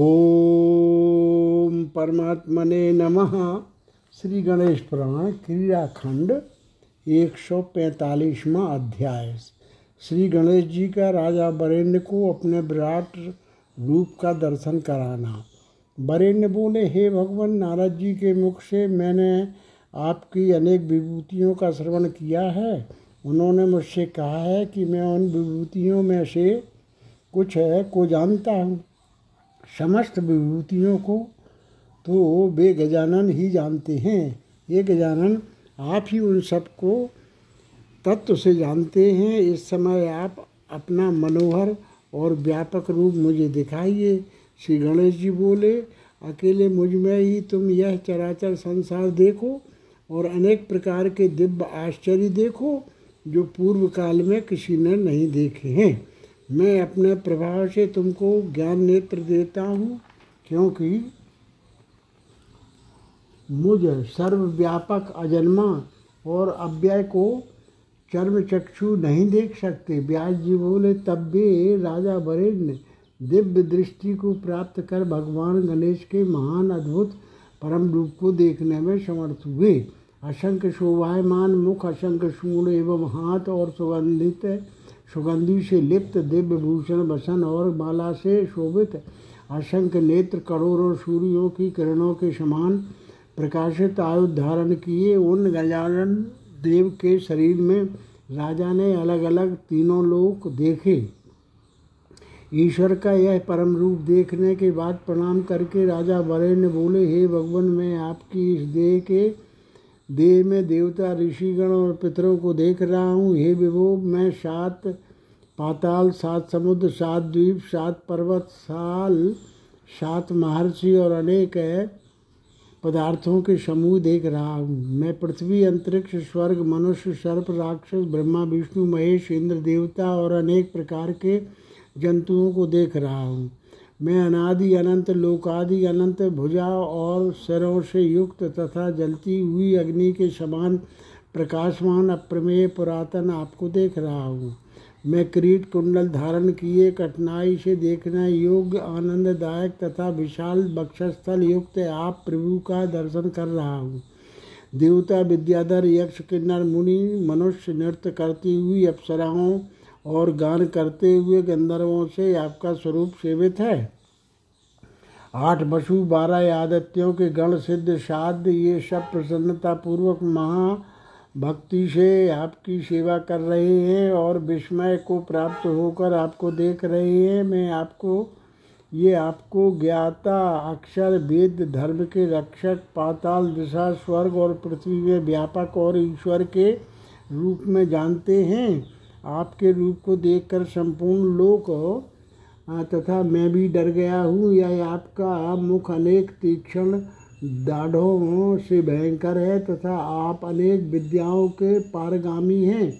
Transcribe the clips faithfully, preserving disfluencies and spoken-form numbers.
ओम परमात्मने नमः। श्री गणेश पुराण क्रीड़ा खंड एक सौ पैंतालीसवां अध्याय। श्री गणेश जी का राजा बरेण्य को अपने विराट रूप का दर्शन कराना। बरेण्य बोले, हे भगवान, नारद जी के मुख से मैंने आपकी अनेक विभूतियों का श्रवण किया है। उन्होंने मुझसे कहा है कि मैं उन विभूतियों में से कुछ है को जानता हूँ, समस्त विभूतियों को तो वे गजानन ही जानते हैं। ये गजानन, आप ही उन सबको तत्व से जानते हैं। इस समय आप अपना मनोहर और व्यापक रूप मुझे दिखाइए। श्री गणेश जी बोले, अकेले मुझ में ही तुम यह चराचर संसार देखो और अनेक प्रकार के दिव्य आश्चर्य देखो जो पूर्व काल में किसी ने नहीं देखे हैं। मैं अपने प्रभाव से तुमको ज्ञान नेत्र देता हूँ, क्योंकि मुझे सर्वव्यापक अजन्मा और अव्यय को चर्म चक्षु नहीं देख सकते। व्यास जी बोले, तब भी राजा बरेण्य दिव्य दृष्टि को प्राप्त कर भगवान गणेश के महान अद्भुत परम रूप को देखने में समर्थ हुए। असंख्य शोभायमान मुख, असंख्य शूर्ण एवं हाथ और सुगंधित सुगंधि से लिप्त, दिव्य भूषण वसन और माला से शोभित, असंख्य नेत्र करोड़ों सूर्यों की किरणों के समान प्रकाशित आयु धारण किए उन गजानन देव के शरीर में राजा ने अलग अलग तीनों लोक देखे। ईश्वर का यह परम रूप देखने के बाद प्रणाम करके राजा बरेण्य बोले, हे भगवान, मैं आपकी इस देह के देह में देवता, ऋषिगण और पितरों को देख रहा हूँ। हे विभो, मैं सात पाताल, सात समुद्र, सात द्वीप, सात पर्वत, साल, सात महर्षि और अनेक पदार्थों के समूह देख रहा हूँ। मैं पृथ्वी, अंतरिक्ष, स्वर्ग, मनुष्य, सर्प, राक्षस, ब्रह्मा, विष्णु, महेश, इंद्र, देवता और अनेक प्रकार के जंतुओं को देख रहा हूँ। मैं अनादि अनंत लोकादि अनंत भुजा और सिरों से युक्त तथा जलती हुई अग्नि के समान प्रकाशमान अप्रमेय पुरातन आपको देख रहा हूँ। मैं क्रीट कुंडल धारण किए, कठिनाई से देखने योग्य, आनंददायक तथा विशाल वक्षस्थल युक्त आप प्रभु का दर्शन कर रहा हूँ। देवता, विद्याधर, यक्ष, किन्नर, मुनि, मनुष्य, नृत्य करती हुई अप्सराओं और गान करते हुए गंधर्वों से आपका स्वरूप सेवित है। आठ वसु, बारह आदित्यों के गण, सिद्ध, साध, ये सब प्रसन्नतापूर्वक महाभक्ति से आपकी सेवा कर रहे हैं और विस्मय को प्राप्त होकर आपको देख रहे हैं। मैं आपको ये आपको ज्ञाता, अक्षर, वेद, धर्म के रक्षक, पाताल दिशा, स्वर्ग और पृथ्वी में व्यापक और ईश्वर के रूप में जानते हैं। आपके रूप को देखकर संपूर्ण लोक तथा मैं भी डर गया हूँ। यह आपका मुख अनेक तीक्ष्ण दाढ़ों से भयंकर है तथा आप अनेक विद्याओं के पारगामी हैं।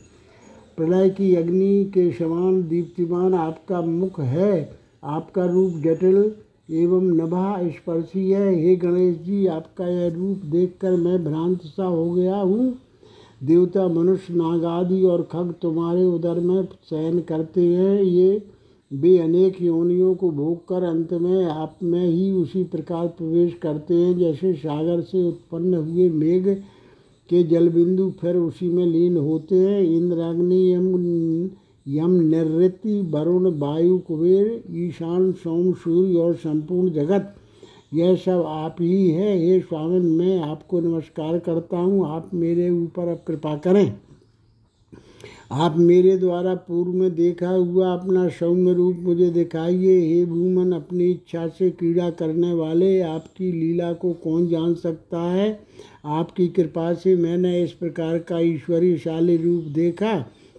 प्रलय की अग्नि के समान दीप्तिमान आपका मुख है। आपका रूप जटिल एवं नभा स्पर्शी है। हे गणेश जी, आपका यह रूप देखकर मैं भ्रांत सा हो गया हूँ। देवता, मनुष्य, नागादि और खग तुम्हारे उदर में शयन करते हैं। ये वे अनेक योनियों को भोग कर अंत में आप में ही उसी प्रकार प्रवेश करते हैं जैसे सागर से उत्पन्न हुए मेघ के जलबिंदु फिर उसी में लीन होते हैं। इंद्राग्नि, यम यम नृत्य, वरुण, वायु, कुबेर, ईशान, सोम, सूर्य और संपूर्ण जगत, यह सब आप ही है। हे स्वामिन, मैं आपको नमस्कार करता हूँ। आप मेरे ऊपर अब कृपा करें। आप मेरे द्वारा पूर्व में देखा हुआ अपना सौम्य रूप मुझे दिखाइए। हे भूमन, अपनी इच्छा से क्रीड़ा करने वाले, आपकी लीला को कौन जान सकता है। आपकी कृपा से मैंने इस प्रकार का ईश्वरीय शाली रूप देखा,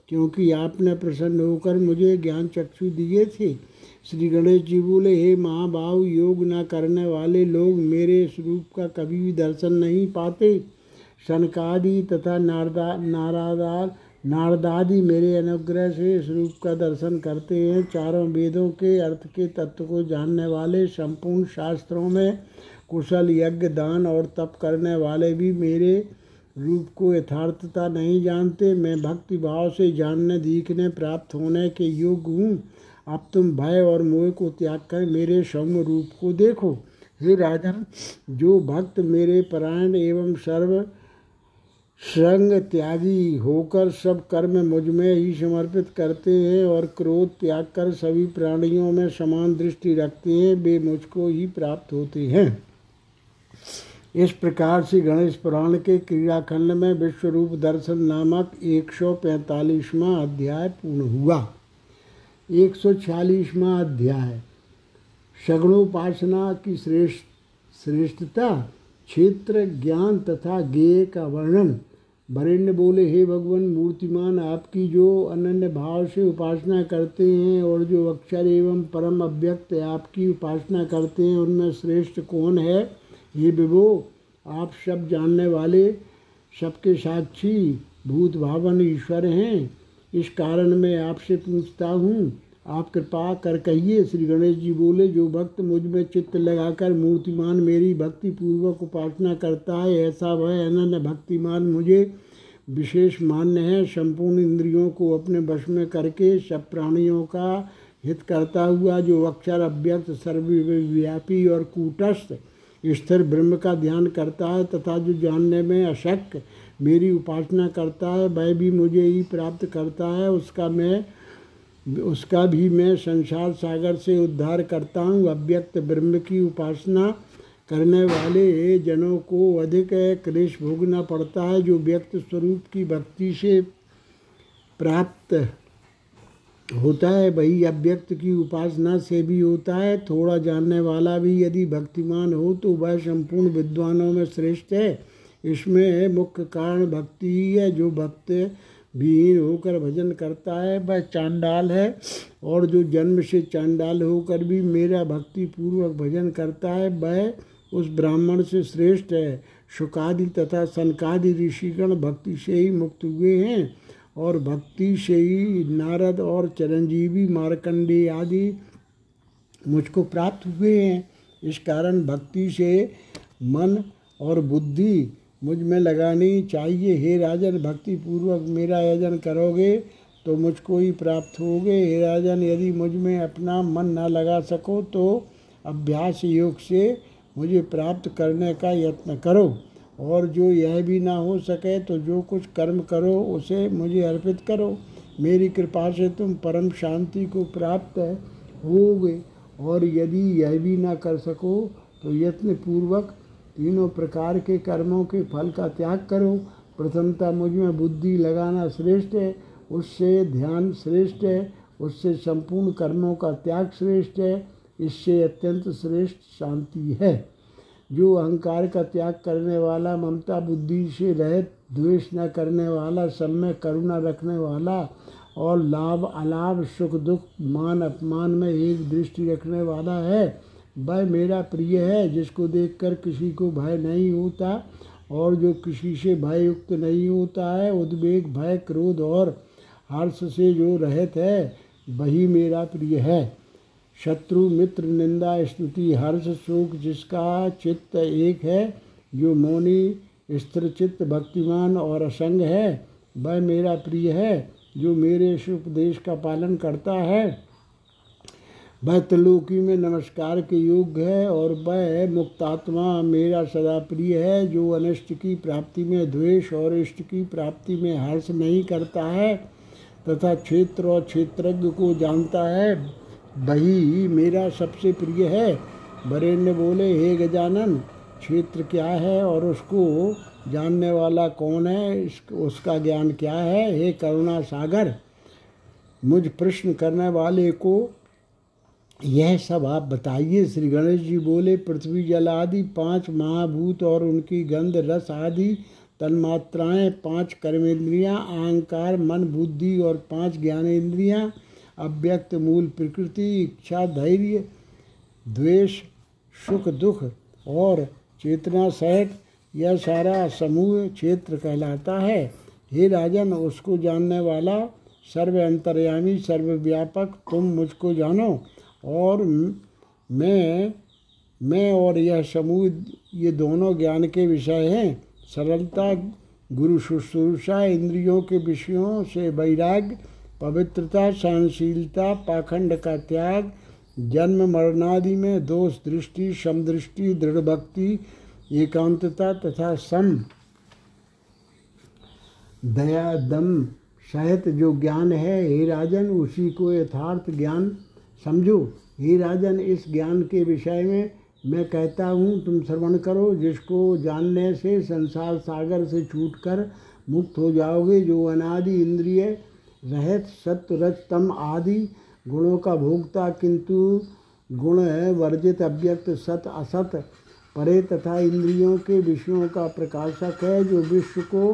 क्योंकि आपने प्रसन्न होकर मुझे ज्ञान चक्षु दिए थे। श्री गणेश जी बोले, हे महाबाहु, योग न करने वाले लोग मेरे इस रूप का कभी भी दर्शन नहीं पाते। शनकादि तथा नारदा नारदा नारदादि मेरे अनुग्रह से इस रूप का दर्शन करते हैं। चारों वेदों के अर्थ के तत्व को जानने वाले, संपूर्ण शास्त्रों में कुशल, यज्ञ, दान और तप करने वाले भी मेरे रूप को यथार्थता नहीं जानते। मैं भक्ति भाव से जानने, दिखने, प्राप्त होने के योग्य हूँ। अब तुम भय और मोह को त्याग कर मेरे सम रूप को देखो। हे राजन, जो भक्त मेरे परायण एवं सर्व संग त्यागी होकर सब कर्म मुझ में ही समर्पित करते हैं और क्रोध त्याग कर सभी प्राणियों में समान दृष्टि रखते हैं, वे मुझको ही प्राप्त होते हैं। इस प्रकार से गणेश पुराण के क्रीड़ाखंड में विश्वरूप दर्शन नामक एक सौ पैंतालीसवां अध्याय पूर्ण हुआ। एक सौ छियालीसवां अध्याय सगुणोपासना की श्रेष्ठ श्रेष्ठता, क्षेत्र ज्ञान तथा ज्ञेय का वर्णन। वरेण्य बोले, हे भगवान मूर्तिमान, आपकी जो अनन्य भाव से उपासना करते हैं और जो अक्षर एवं परम अव्यक्त आपकी उपासना करते हैं उनमें श्रेष्ठ कौन है? हे विभो, आप सब जानने वाले, सबके साक्षी भूत भावन ईश्वर हैं। इस कारण मैं आपसे पूछता हूँ, आप कृपा कर कहिए। श्री गणेश जी बोले, जो भक्त मुझ में चित्त लगाकर मूर्तिमान मेरी भक्ति पूर्वक उपासना करता है, ऐसा वह अनन्य भक्तिमान मुझे विशेष मान्य है। संपूर्ण इंद्रियों को अपने वश में करके सब प्राणियों का हित करता हुआ, जो अक्षर अव्यक्त सर्वव्यापी और कूटस्थ स्थिर ब्रह्म का ध्यान करता है तथा जो जानने में अशक मेरी उपासना करता है, वह भी मुझे ही प्राप्त करता है। उसका मैं उसका भी मैं संसार सागर से उद्धार करता हूँ। अव्यक्त ब्रह्म की उपासना करने वाले जनों को अधिक क्लेश भोगना पड़ता है। जो व्यक्त स्वरूप की भक्ति से प्राप्त होता है, वही अव्यक्त की उपासना से भी होता है। थोड़ा जानने वाला भी यदि भक्तिमान हो तो वह संपूर्ण विद्वानों में श्रेष्ठ है। इसमें मुख्य कारण भक्ति ही है। जो भक्त विहीन होकर भजन करता है वह चांडाल है, और जो जन्म से चांडाल होकर भी मेरा भक्ति पूर्वक भजन करता है वह उस ब्राह्मण से श्रेष्ठ है। शुकादि तथा सनकादि ऋषिगण भक्ति से ही मुक्त हुए हैं, और भक्ति से ही नारद और चिरंजीवी मार्कंडेय आदि मुझको प्राप्त हुए हैं। इस कारण भक्ति से मन और बुद्धि मुझ में लगानी चाहिए। हे राजन, भक्ति पूर्वक मेरा यजन करोगे तो मुझको ही प्राप्त होगे। हे राजन, यदि मुझ में अपना मन ना लगा सको तो अभ्यास योग से मुझे प्राप्त करने का यत्न करो, और जो यह भी ना हो सके तो जो कुछ कर्म करो उसे मुझे अर्पित करो। मेरी कृपा से तुम परम शांति को प्राप्त होगे, और यदि यह भी ना कर सको तो यत्न पूर्वक तीनों प्रकार के कर्मों के फल का त्याग करो। प्रथमतः मुझ में बुद्धि लगाना श्रेष्ठ है, उससे ध्यान श्रेष्ठ है, उससे संपूर्ण कर्मों का त्याग श्रेष्ठ है। इससे अत्यंत श्रेष्ठ शांति है। जो अहंकार का त्याग करने वाला, ममता बुद्धि से रहित, द्वेष न करने वाला, सब में करुणा रखने वाला, और लाभ अलाभ, सुख दुख, मान अपमान में एक दृष्टि रखने वाला है, वह मेरा प्रिय है। जिसको देखकर किसी को भय नहीं होता और जो किसी से भय युक्त नहीं होता है, उद्वेग, भय, क्रोध और हर्ष से जो रहित है, वही मेरा प्रिय है। शत्रु, मित्र, निंदा, स्तुति, हर्ष, शोक, जिसका चित्त एक है, जो मौनी, स्थिर चित्त, भक्तिमान और असंग है, वह मेरा प्रिय है। जो मेरे उपदेश का पालन करता है वह त्रिलोकी में नमस्कार के योग्य है, और वह मुक्तात्मा मेरा सदा प्रिय है। जो अनिष्ट की प्राप्ति में द्वेष और इष्ट की प्राप्ति में हर्ष नहीं करता है तथा क्षेत्र और क्षेत्रज्ञ को जानता है, वही मेरा सबसे प्रिय है। वरेण्य बोले, हे गजानन, क्षेत्र क्या है और उसको जानने वाला कौन है? उसका ज्ञान क्या है? हे करुणा सागर, मुझ प्रश्न करने वाले को यह सब आप बताइए। श्री गणेश जी बोले, पृथ्वी, जल आदि पांच महाभूत और उनकी गंध, रस आदि तन्मात्राएँ, पांच कर्मेंद्रियाँ, अहंकार, मन, बुद्धि और पांच ज्ञानेंद्रियाँ, अव्यक्त मूल प्रकृति, इच्छा, धैर्य, द्वेष, सुख दुख और चेतना सहित यह सारा समूह क्षेत्र कहलाता है। हे राजन, उसको जानने वाला, सर्व अंतर्यामी, सर्वव्यापक, तुम मुझको जानो, और मैं मैं और यह समूह, ये दोनों ज्ञान के विषय हैं। सरलता, गुरु शुश्रूषा, इंद्रियों के विषयों से वैराग्य, पवित्रता, सहनशीलता, पाखंड का त्याग, जन्म मरणादि में दोष दृष्टि, समदृष्टि, दृढ़ भक्ति, एकांतता तथा सम दया दम सहित जो ज्ञान है हे राजन, उसी को यथार्थ ज्ञान समझो। हे राजन, इस ज्ञान के विषय में मैं कहता हूँ तुम श्रवण करो, जिसको जानने से संसार सागर से छूटकर मुक्त हो जाओगे। जो अनादि, इंद्रिय रहित, सत्व, रज, तम आदि गुणों का भोगता किंतु गुण है वर्जित, अव्यक्त, सत, असत, परे तथा इंद्रियों के विषयों का प्रकाशक है, जो विश्व को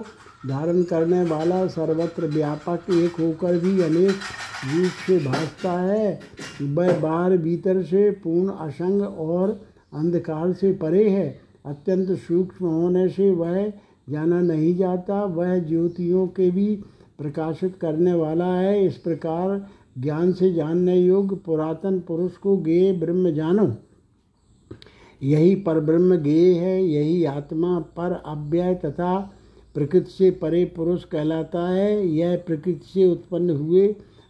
धारण करने वाला, सर्वत्र व्यापक, एक होकर भी अनेक रूप से भासता है, वह बाहर भीतर से पूर्ण असंग और अंधकार से परे है। अत्यंत सूक्ष्म होने से वह जाना नहीं जाता, वह ज्योतियों के भी प्रकाशित करने वाला है। इस प्रकार ज्ञान से जानने योग्य पुरातन पुरुष को गेय ब्रह्म जानो। यही पर ब्रह्म गेय है, यही आत्मा पर अव्यय तथा प्रकृति से परे पुरुष कहलाता है। यह प्रकृति से उत्पन्न हुए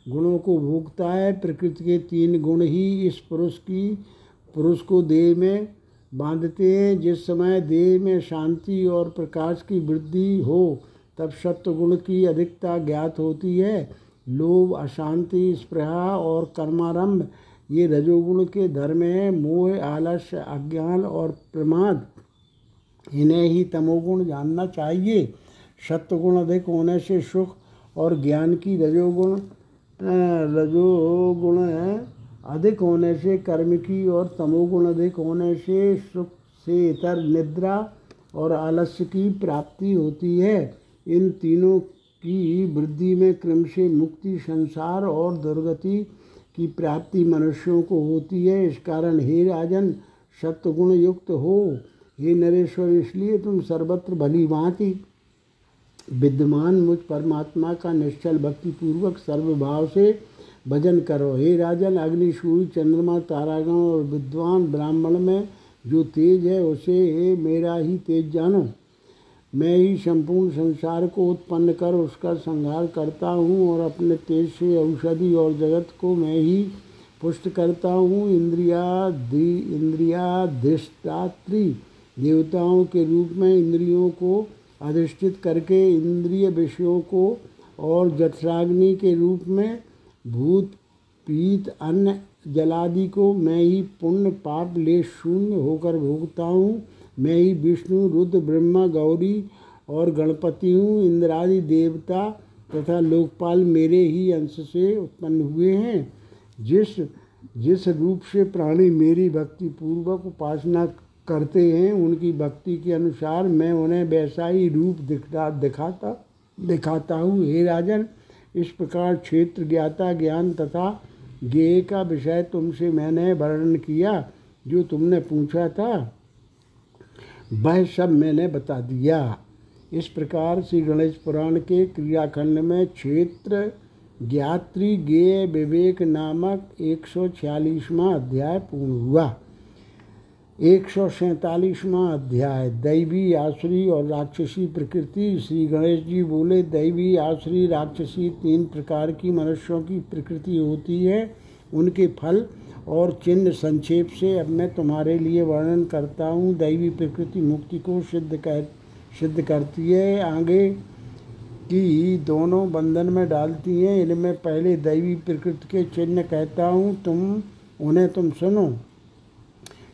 गुणों को भोगता है। प्रकृति के तीन गुण ही इस पुरुष की पुरुष को देह में बांधते हैं। जिस समय देह में शांति और प्रकाश की वृद्धि हो, तब सत्व गुण की अधिकता ज्ञात होती है। लोभ, अशांति, स्पृहा और कर्मारंभ ये रजोगुण के धर्म है। मोह, आलस्य, अज्ञान और प्रमाद, इन्हें ही तमोगुण जानना चाहिए। सत्वगुण अधिक होने से सुख और ज्ञान की, रजोगुण रजोगुण अधिक होने से कर्म की और तमोगुण अधिक होने से सुख से इतर निद्रा और आलस्य की प्राप्ति होती है। इन तीनों की वृद्धि में क्रम से मुक्ति, संसार और दुर्गति की प्राप्ति मनुष्यों को होती है। इस कारण हे राजन, सत्वगुण युक्त हो। हे नरेश्वर, इसलिए तुम सर्वत्र भली भांति विद्यमान मुझ परमात्मा का निश्चल भक्तिपूर्वक सर्वभाव से भजन करो। हे राजन, अग्नि, सूर्य, चंद्रमा, तारागण और विद्वान ब्राह्मण में जो तेज है, उसे हे मेरा ही तेज जानो। मैं ही संपूर्ण संसार को उत्पन्न कर उसका संहार करता हूँ, और अपने तेज से औषधि और जगत को मैं ही पुष्ट करता हूँ। इंद्रियादि इंद्रियाधिष्ठात्री देवताओं के रूप में इंद्रियों को अधिष्ठित करके इंद्रिय विषयों को, और जठराग्नि के रूप में भूत, पीत, अन्न, जलादि को मैं ही पुण्य, पाप, लेश शून्य होकर भोगता हूँ। मैं ही विष्णु, रुद्र, ब्रह्मा, गौरी और गणपति हूँ। इंद्रादि देवता तथा लोकपाल मेरे ही अंश से उत्पन्न हुए हैं। जिस जिस रूप से प्राणी मेरी भक्ति पूर्वक उपासना करते हैं, उनकी भक्ति के अनुसार मैं उन्हें वैसा ही रूप दिखा दिखाता दिखाता हूँ। हे राजन, इस प्रकार क्षेत्र ज्ञाता ज्ञान तथा ज्ञेय का विषय तुमसे मैंने वर्णन किया। जो तुमने पूछा था वह सब मैंने बता दिया। इस प्रकार श्री गणेश पुराण के क्रियाखंड में क्षेत्र ज्ञात्री ज्ञेय विवेक नामक एक सौ छियालीसवां अध्याय पूर्ण हुआ। एक सौ सैंतालीसवां अध्याय दैवी, आसुरी और राक्षसी प्रकृति। श्री गणेश जी बोले, दैवी, आसुरी, राक्षसी तीन प्रकार की मनुष्यों की प्रकृति होती है। उनके फल और चिन्ह संक्षेप से अब मैं तुम्हारे लिए वर्णन करता हूँ। दैवी प्रकृति मुक्ति को सिद्ध कर सिद्ध करती है, आगे की दोनों बंधन में डालती है। इनमें पहले दैवी प्रकृति के चिन्ह कहता हूँ, तुम उन्हें तुम सुनो।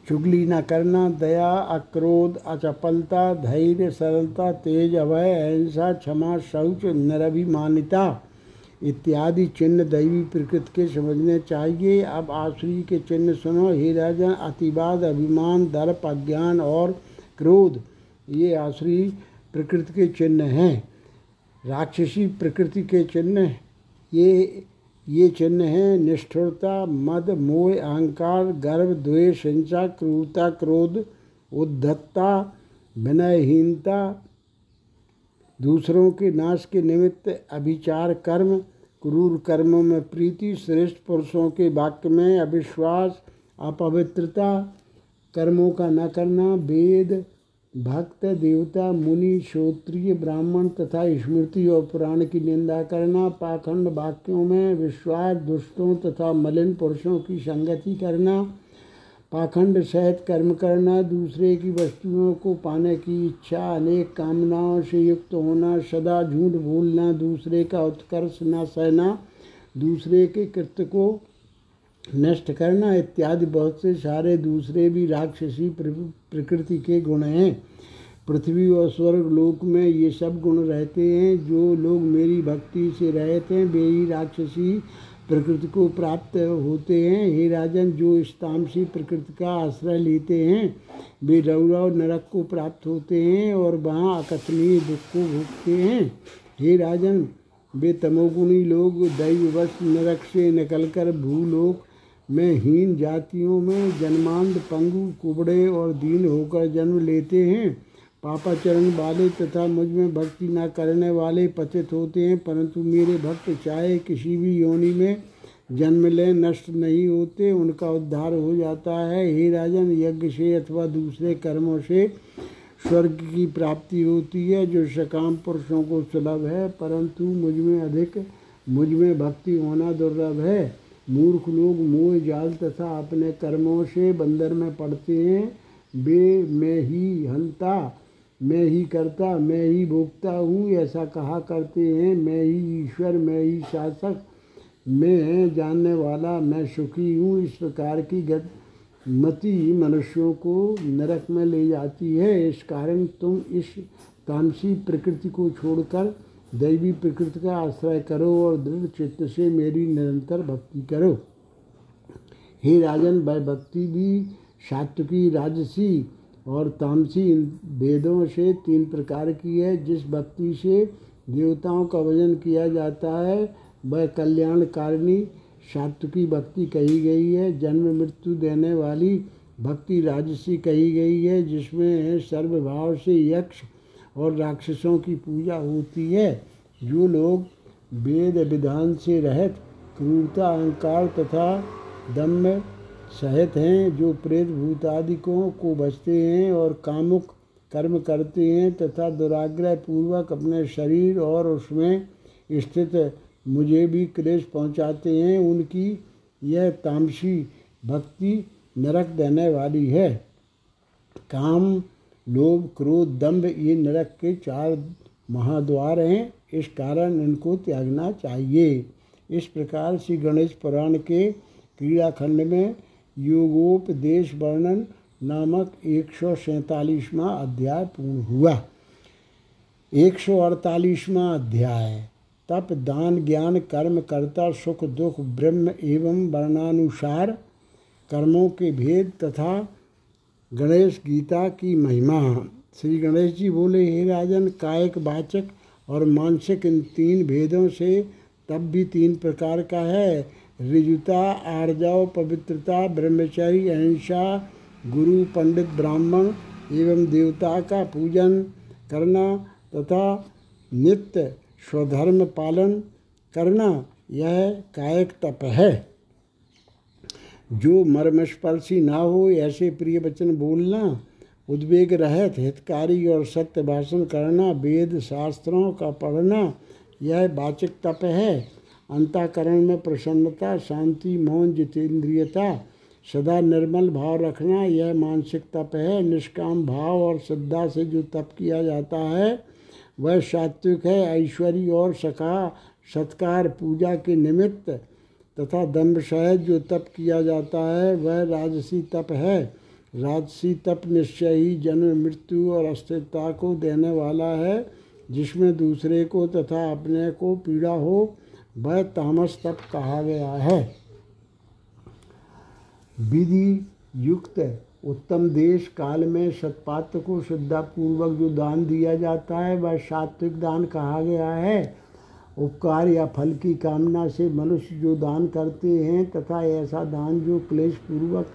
चुगली न करना, दया, अक्रोध, अचपलता, धैर्य, सरलता, तेज, अभय, अहिंसा, क्षमा, शौच, निरभिमानिता इत्यादि चिन्ह दैवी प्रकृति के समझने चाहिए। अब आसुरी के चिन्ह सुनो। हे राजन, अतिवाद, अभिमान, दर्प, अज्ञान और क्रोध, ये आसुरी प्रकृति के चिन्ह हैं। राक्षसी प्रकृति के चिन्ह ये ये चिन्ह हैं निष्ठुरता, मद, मोह, अहंकार, गर्व, द्वेष, हिंसा, क्रूरता, क्रोध, उद्धतता, विनयहीनता, दूसरों के नाश के निमित्त अभिचार कर्म, क्रूर कर्मों में प्रीति, श्रेष्ठ पुरुषों के वाक्य में अविश्वास, अपवित्रता, कर्मों का न करना, वेद भक्त देवता मुनि श्रोत्रिय ब्राह्मण तथा स्मृति और पुराण की निंदा करना, पाखंड वाक्यों में विश्वास, दुष्टों तथा मलिन पुरुषों की संगति करना, पाखंड सहित कर्म करना, दूसरे की वस्तुओं को पाने की इच्छा, अनेक कामनाओं से युक्त होना, सदा झूठ बोलना, दूसरे का उत्कर्ष न सहना, दूसरे के कृत्य को नष्ट करना इत्यादि बहुत से सारे दूसरे भी राक्षसी प्रकृति के गुण हैं। पृथ्वी और स्वर्ग लोक में ये सब गुण रहते हैं। जो लोग मेरी भक्ति से रहते हैं वे ही राक्षसी प्रकृति को प्राप्त होते हैं। हे राजन, जो इस तामसी प्रकृति का आश्रय लेते हैं वे रौरव नरक को प्राप्त होते हैं और वहाँ अकथनीय दुख को भोगते हैं। हे राजन, वे तमोगुणी लोग दैववश नरक से निकलकर भूलोक में हीन जातियों में जन्मांध, पंगु, कुबड़े और दीन होकर जन्म लेते हैं। पापाचरण वाले तथा मुझ में भक्ति न करने वाले पतित होते हैं, परंतु मेरे भक्त चाहे किसी भी योनि में जन्म लें नष्ट नहीं होते, उनका उद्धार हो जाता है। हे राजन, यज्ञ से अथवा दूसरे कर्मों से स्वर्ग की प्राप्ति होती है जो सकाम पुरुषों को सुलभ है, परंतु मुझ में अधिक मुझ में भक्ति होना दुर्लभ है। मूर्ख लोग मोह जाल तथा अपने कर्मों से बंदर में पड़ते हैं। वे मैं ही हंता, मैं ही करता, मैं ही भोगता हूँ ऐसा कहा करते हैं। मैं ही ईश्वर, मैं ही शासक, मैं जानने वाला, मैं सुखी हूँ, इस प्रकार की गत मति मनुष्यों को नरक में ले जाती है। इस कारण तुम इस तामसी प्रकृति को छोड़कर दैवी प्रकृति का आश्रय करो और दृढ़ चित्त से मेरी निरंतर भक्ति करो। हे राजन, वह भक्ति भी सात्विकी, राजसी और तामसी भेदों से तीन प्रकार की है। जिस भक्ति से देवताओं का भजन किया जाता है वह कल्याणकारिणी सात्विकी भक्ति कही गई है। जन्म मृत्यु देने वाली भक्ति राजसी कही गई है, जिसमें सर्वभाव से यक्ष और राक्षसों की पूजा होती है। जो लोग वेद विधान से रहित, क्रूरता, अहंकार तथा दम्भ सहित हैं, जो प्रेत भूतादिकों को बचते हैं और कामुक कर्म करते हैं तथा दुराग्रह पूर्वक अपने शरीर और उसमें स्थित मुझे भी क्लेश पहुंचाते हैं, उनकी यह तामसी भक्ति नरक देने वाली है। काम, लोभ, क्रोध, दंभ ये नरक के चार महाद्वार हैं, इस कारण इनको त्यागना चाहिए। इस प्रकार श्री गणेश पुराण के क्रीड़ाखंड में योगोपदेश वर्णन नामक एक सौ सैंतालीसवां अध्याय पूर्ण हुआ। एक सौ अड़तालीसवां अध्याय तप, दान, ज्ञान, कर्म, कर्ता, सुख, दुख, ब्रह्म एवं वर्णानुसार कर्मों के भेद तथा गणेश गीता की महिमा। श्री गणेश जी बोले, हे राजन, कायिक, वाचक और मानसिक इन तीन भेदों से तप भी तीन प्रकार का है। ऋजुता, आर्जव, पवित्रता, ब्रह्मचर्य, अहिंसा, गुरु, पंडित, ब्राह्मण एवं देवता का पूजन करना तथा नित्य स्वधर्म पालन करना, यह कायिक तप है। जो मर्मस्पर्शी ना हो ऐसे प्रिय वचन बोलना, उद्वेग रहित, हितकारी और सत्य भाषण करना, वेद शास्त्रों का पढ़ना, यह वाचक तप है। अंतःकरण में प्रसन्नता, शांति, मौन, जितेंद्रियता, सदा निर्मल भाव रखना, यह मानसिक तप है। निष्काम भाव और श्रद्धा से जो तप किया जाता है वह सात्विक है। ऐश्वर्य और सखा, सत्कार, पूजा के निमित्त तथा दम्भ सहित जो तप किया जाता है वह राजसी तप है। राजसी तप निश्चय ही जन्म, मृत्यु और अस्थिरता को देने वाला है। जिसमें दूसरे को तथा अपने को पीड़ा हो वह तामस तप कहा गया है। विधि युक्त उत्तम देश काल में सत्पात्र को श्रद्धापूर्वक जो दान दिया जाता है वह सात्विक दान कहा गया है। उपकार या फल की कामना से मनुष्य जो दान करते हैं तथा ऐसा दान जो क्लेश पूर्वक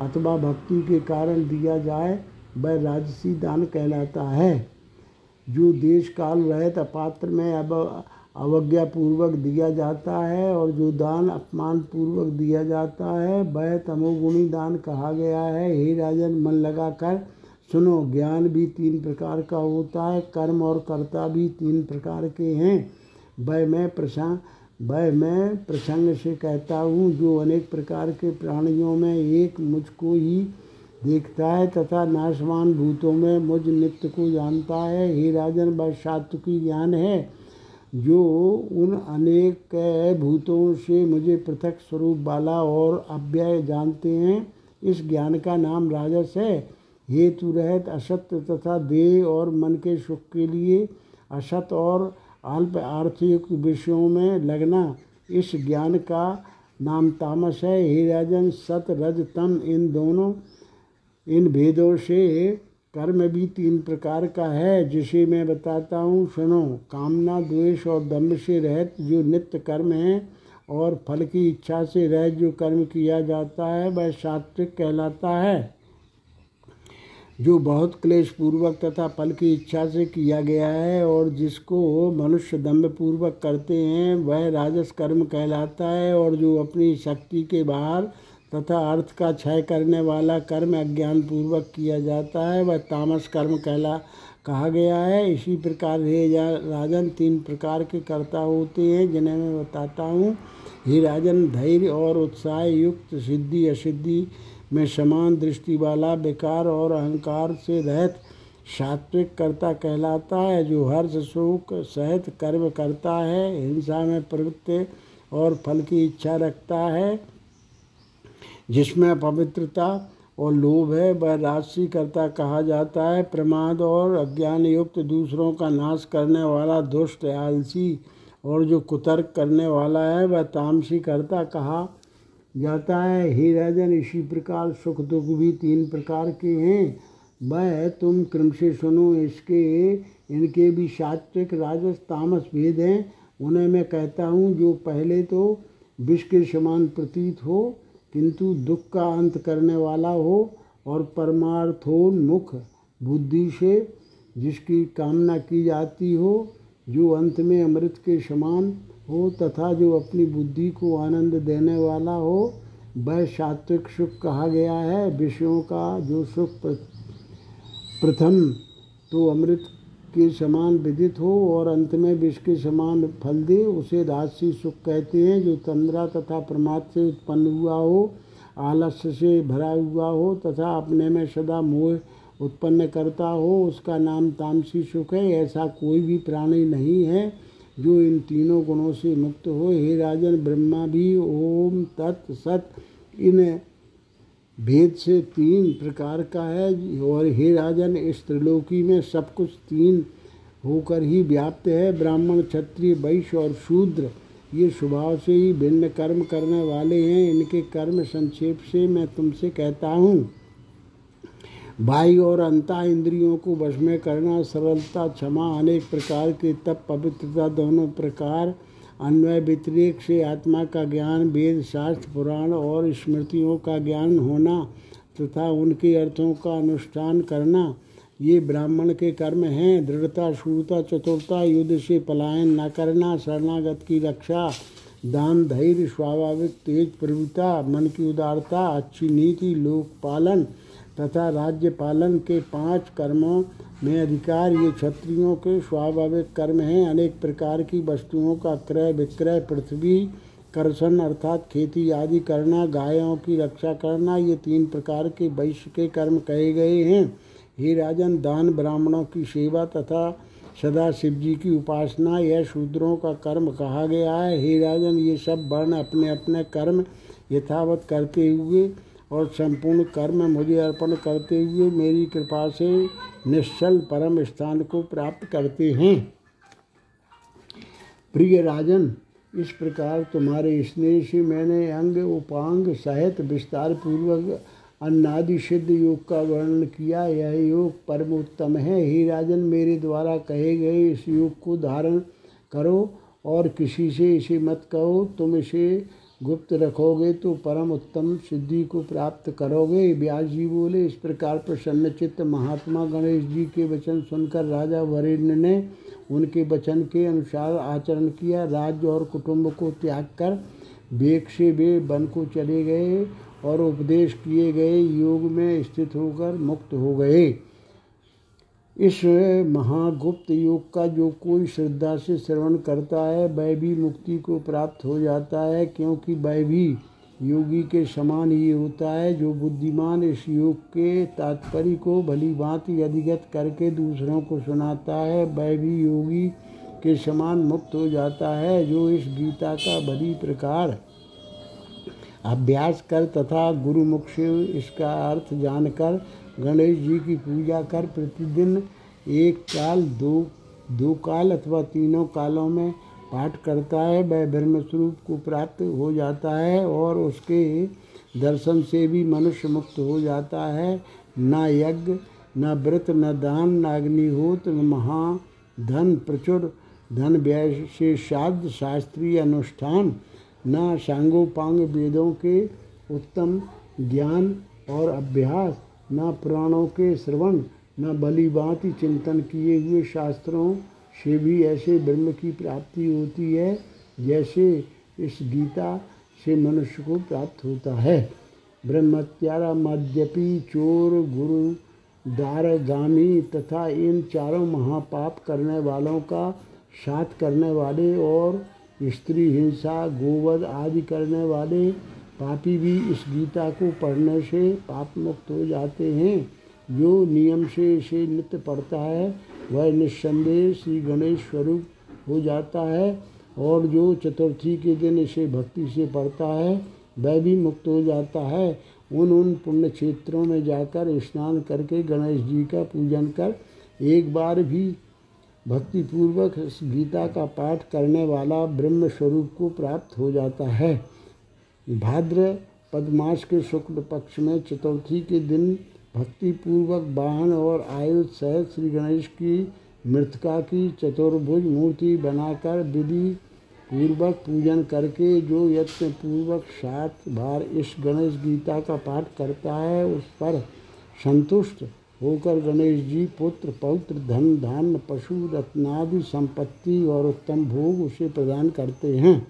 अथवा भक्ति के कारण दिया जाए वह राजसी दान कहलाता है। जो देश काल रहित अपात्र में अब अवज्ञा पूर्वक दिया जाता है और जो दान अपमान पूर्वक दिया जाता है वह तमोगुणी दान कहा गया है। हे राजन, मन लगाकर सुनो, ज्ञान भी तीन प्रकार का होता है, कर्म और कर्ता भी तीन प्रकार के हैं। वह मैं प्रसंग वह मैं प्रसंग से कहता हूँ जो अनेक प्रकार के प्राणियों में एक मुझको ही देखता है तथा नाशवान भूतों में मुझ नित्य को जानता है। हे राजन, वह सात्विकी ज्ञान है जो उन अनेक भूतों से मुझे पृथक स्वरूप वाला और अव्यय जानते हैं। इस ज्ञान का नाम राजस है। हेतु रहत असत्य तथा देह और मन के सुख के लिए असत और अल्प आर्थिक विषयों में लगना, इस ज्ञान का नाम तामस है। हे राजन, सत रज तम इन दोनों इन भेदों से कर्म भी तीन प्रकार का है जिसे मैं बताता हूँ। सुनो, कामना द्वेष और दम्भ से रहित जो नित्य कर्म है और फल की इच्छा से रहित जो कर्म किया जाता है वह सात्विक कहलाता है। जो बहुत क्लेश पूर्वक तथा फल की इच्छा से किया गया है और जिसको मनुष्य दम्भ पूर्वक करते हैं वह राजस कर्म कहलाता है। और जो अपनी शक्ति के बाहर तथा अर्थ का क्षय करने वाला कर्म अज्ञान पूर्वक किया जाता है वह तामस कर्म कहला कहा गया है। इसी प्रकार हे राजन, तीन प्रकार के कर्ता होते हैं जिन्हें मैं बताता हूँ। हे राजन, धैर्य और उत्साह युक्त, सिद्धि असिद्धि में समान दृष्टि वाला, विकार और अहंकार से रहित सात्विक कर्ता कहलाता है। जो हर्ष शोक सहित कर्म करता है, हिंसा में प्रवृत्ति और फल की इच्छा रखता है, जिसमें पवित्रता और लोभ है, वह राजसी कर्ता कहा जाता है। प्रमाद और अज्ञान युक्त, दूसरों का नाश करने वाला, दुष्ट आलसी और जो कुतर्क करने वाला है वह तामसी कर्ता कहा जाता है। हे राजन, इसी प्रकार सुख दुख भी तीन प्रकार के हैं। वह तुम क्रम से सुनो, इसके इनके भी सात्विक राजस तामस भेद हैं। उन्हें मैं कहता हूँ। जो पहले तो विष के समान प्रतीत हो किंतु दुख का अंत करने वाला हो और परमार्थोन्मुख बुद्धि से जिसकी कामना की जाती हो, जो अंत में अमृत के समान हो तथा जो अपनी बुद्धि को आनंद देने वाला हो, वह सात्विक सुख कहा गया है। विषयों का जो सुख प्रथम तो अमृत के समान विदित हो और अंत में विष के समान फल दे, उसे राजसी सुख कहते हैं। जो तंद्रा तथा प्रमाद से उत्पन्न हुआ हो, आलस्य से भरा हुआ हो तथा अपने में सदा मोह उत्पन्न करता हो, उसका नाम तामसी सुख है। ऐसा कोई भी प्राणी नहीं है जो इन तीनों गुणों से मुक्त हो। हे राजन, ब्रह्मा भी ओम तत् सत् इन भेद से तीन प्रकार का है। और हे राजन, इस त्रिलोकी में सब कुछ तीन होकर ही व्याप्त है। ब्राह्मण, क्षत्रिय, वैश्य और शूद्र ये स्वभाव से ही भिन्न कर्म करने वाले हैं। इनके कर्म संक्षेप से मैं तुमसे कहता हूँ। बाह्य और अंतः इंद्रियों को वश में करना, सरलता, क्षमा, अनेक प्रकार के तप, पवित्रता, दोनों प्रकार अन्वय व्यतिरेक से आत्मा का ज्ञान, वेद शास्त्र, पुराण और स्मृतियों का ज्ञान होना तथा उनके अर्थों का अनुष्ठान करना, ये ब्राह्मण के कर्म हैं। दृढ़ता, शूरता, चतुरता, युद्ध से पलायन न करना, शरणागत की रक्षा, दान, धैर्य, स्वाभाविक तेज प्रवृत्ता, मन की उदारता, अच्छी नीति, लोकपालन तथा राज्य पालन के पांच कर्मों में अधिकार, ये क्षत्रियों के स्वाभाविक कर्म हैं। अनेक प्रकार की वस्तुओं का क्रय विक्रय, पृथ्वी कर्षण अर्थात खेती आदि करना, गायों की रक्षा करना, ये तीन प्रकार के वैश्य के कर्म कहे गए हैं। हे राजन, दान, ब्राह्मणों की सेवा तथा सदा शिव जी की उपासना, यह शूद्रों का कर्म कहा गया है। हे राजन, ये सब वर्ण अपने अपने कर्म यथावत करते हुए और संपूर्ण कर्म मुझे अर्पण करते हुए मेरी कृपा से निश्चल परम स्थान को प्राप्त करते हैं। प्रिय राजन, इस प्रकार तुम्हारे स्नेह से मैंने अंग उपांग सहित विस्तार पूर्वक अन्नादि सिद्ध योग का वर्णन किया। यह योग परम उत्तम है। हे राजन, मेरे द्वारा कहे गए इस योग को धारण करो और किसी से इसे मत कहो। तुम इसे गुप्त रखोगे तो परम उत्तम सिद्धि को प्राप्त करोगे। व्यास जी बोले, इस प्रकार प्रसन्नचित्त महात्मा गणेश जी के वचन सुनकर राजा वरेण्य ने उनके वचन के अनुसार आचरण किया। राज्य और कुटुंब को त्याग कर बेक से वे वन को चले गए और उपदेश किए गए योग में स्थित होकर मुक्त हो गए। इस महागुप्त योग का जो कोई श्रद्धा से श्रवण करता है वह भी मुक्ति को प्राप्त हो जाता है, क्योंकि वह भी योगी के समान ही होता है। जो बुद्धिमान इस योग के तात्पर्य को भली भांति अधिगत करके दूसरों को सुनाता है वह भी योगी के समान मुक्त हो जाता है। जो इस गीता का भली प्रकार अभ्यास कर तथा गुरुमुख से इसका अर्थ जानकर गणेश जी की पूजा कर प्रतिदिन एक काल दो दो काल अथवा तीनों कालों में पाठ करता है वह ब्रह्म स्वरूप को प्राप्त हो जाता है, और उसके दर्शन से भी मनुष्य मुक्त हो जाता है। ना यज्ञ, ना व्रत, न दान, न अग्निहोत्र, न महाधन प्रचुर धन व्यय से श्राद्ध शास्त्रीय अनुष्ठान, न सांगोपांग वेदों के उत्तम ज्ञान और अभ्यास, न पुराणों के श्रवण, न भलीभांति चिंतन किए हुए शास्त्रों से भी ऐसे ब्रह्म की प्राप्ति होती है जैसे इस गीता से मनुष्य को प्राप्त होता है। ब्रह्मत्यारा मद्यपी, चोर, गुरु दारगामी तथा इन चारों महापाप करने वालों का साथ करने वाले और स्त्री हिंसा, गोवध आदि करने वाले पापी भी इस गीता को पढ़ने से पाप मुक्त हो जाते हैं। जो नियम से इसे नित्य पढ़ता है वह निस्संदेह श्री गणेश स्वरूप हो जाता है, और जो चतुर्थी के दिन इसे भक्ति से पढ़ता है वह भी मुक्त हो जाता है। उन उन पुण्य क्षेत्रों में जाकर स्नान करके गणेश जी का पूजन कर एक बार भी भक्तिपूर्वक इस गीता का पाठ करने वाला ब्रह्म स्वरूप को प्राप्त हो जाता है। भाद्रपद मास के शुक्ल पक्ष में चतुर्थी के दिन भक्तिपूर्वक वाहन और आयुध सहित श्री गणेश की मृत्तिका की चतुर्भुज मूर्ति बनाकर विधि पूर्वक पूजन करके जो यत्न पूर्वक सात बार इस गणेश गीता का पाठ करता है उस पर संतुष्ट होकर गणेश जी पुत्र, पौत्र, धन, धान्य, पशु, रत्नादि संपत्ति और उत्तम भोग उसे प्रदान करते हैं।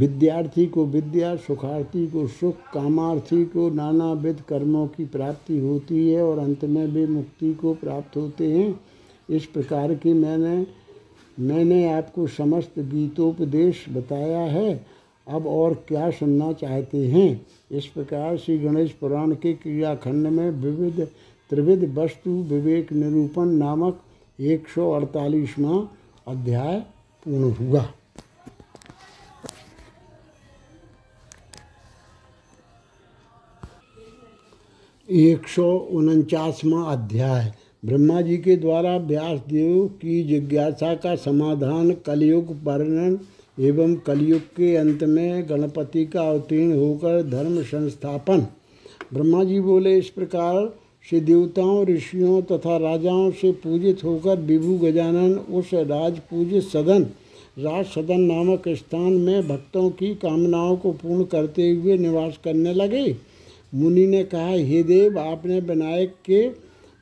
विद्यार्थी को विद्या, सुखार्थी को सुख, कामार्थी को नानाविध कर्मों की प्राप्ति होती है और अंत में वे मुक्ति को प्राप्त होते हैं। इस प्रकार के मैंने मैंने आपको समस्त गीतोपदेश बताया है। अब और क्या सुनना चाहते हैं? इस प्रकार श्री गणेश पुराण के क्रियाखंड में विविध त्रिविध वस्तु विवेक निरूपण नामक एक सौ अड़तालीसवां अध्याय पूर्ण हुआ। एक सौ उनचासवां अध्याय ब्रह्मा जी के द्वारा व्यास देव की जिज्ञासा का समाधान, कलयुग वर्णन एवं कलयुग के अंत में गणपति का अवतीर्ण होकर धर्म संस्थापन। ब्रह्मा जी बोले, इस प्रकार से देवताओं, ऋषियों तथा राजाओं से पूजित होकर विभु गजानन उस राज पूजित सदन राज सदन नामक स्थान में भक्तों की कामनाओं को पूर्ण करते हुए निवास करने लगे। मुनि ने कहा, हे देव, आपने विनायक के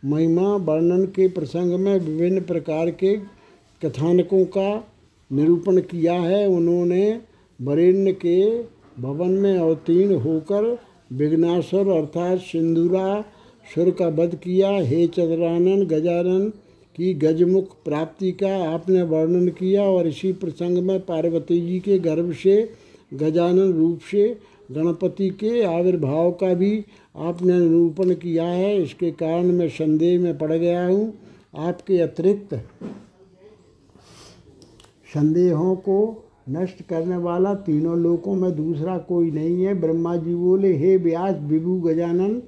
महिमा वर्णन के प्रसंग में विभिन्न प्रकार के कथानकों का निरूपण किया है। उन्होंने वरेण्य के भवन में अवतीर्ण होकर विघ्नासुर अर्थात सिंदूरासुर का वध किया। हे चंद्रानन, गजानन की गजमुख प्राप्ति का आपने वर्णन किया, और इसी प्रसंग में पार्वती जी के गर्भ से गजानन रूप से गणपति के आविर्भाव का भी आपने निरूपण किया है। इसके कारण मैं संदेह में पड़ गया हूँ। आपके अतिरिक्त संदेहों को नष्ट करने वाला तीनों लोकों में दूसरा कोई नहीं है। ब्रह्मा जी बोले, हे व्यास, विभु गजानन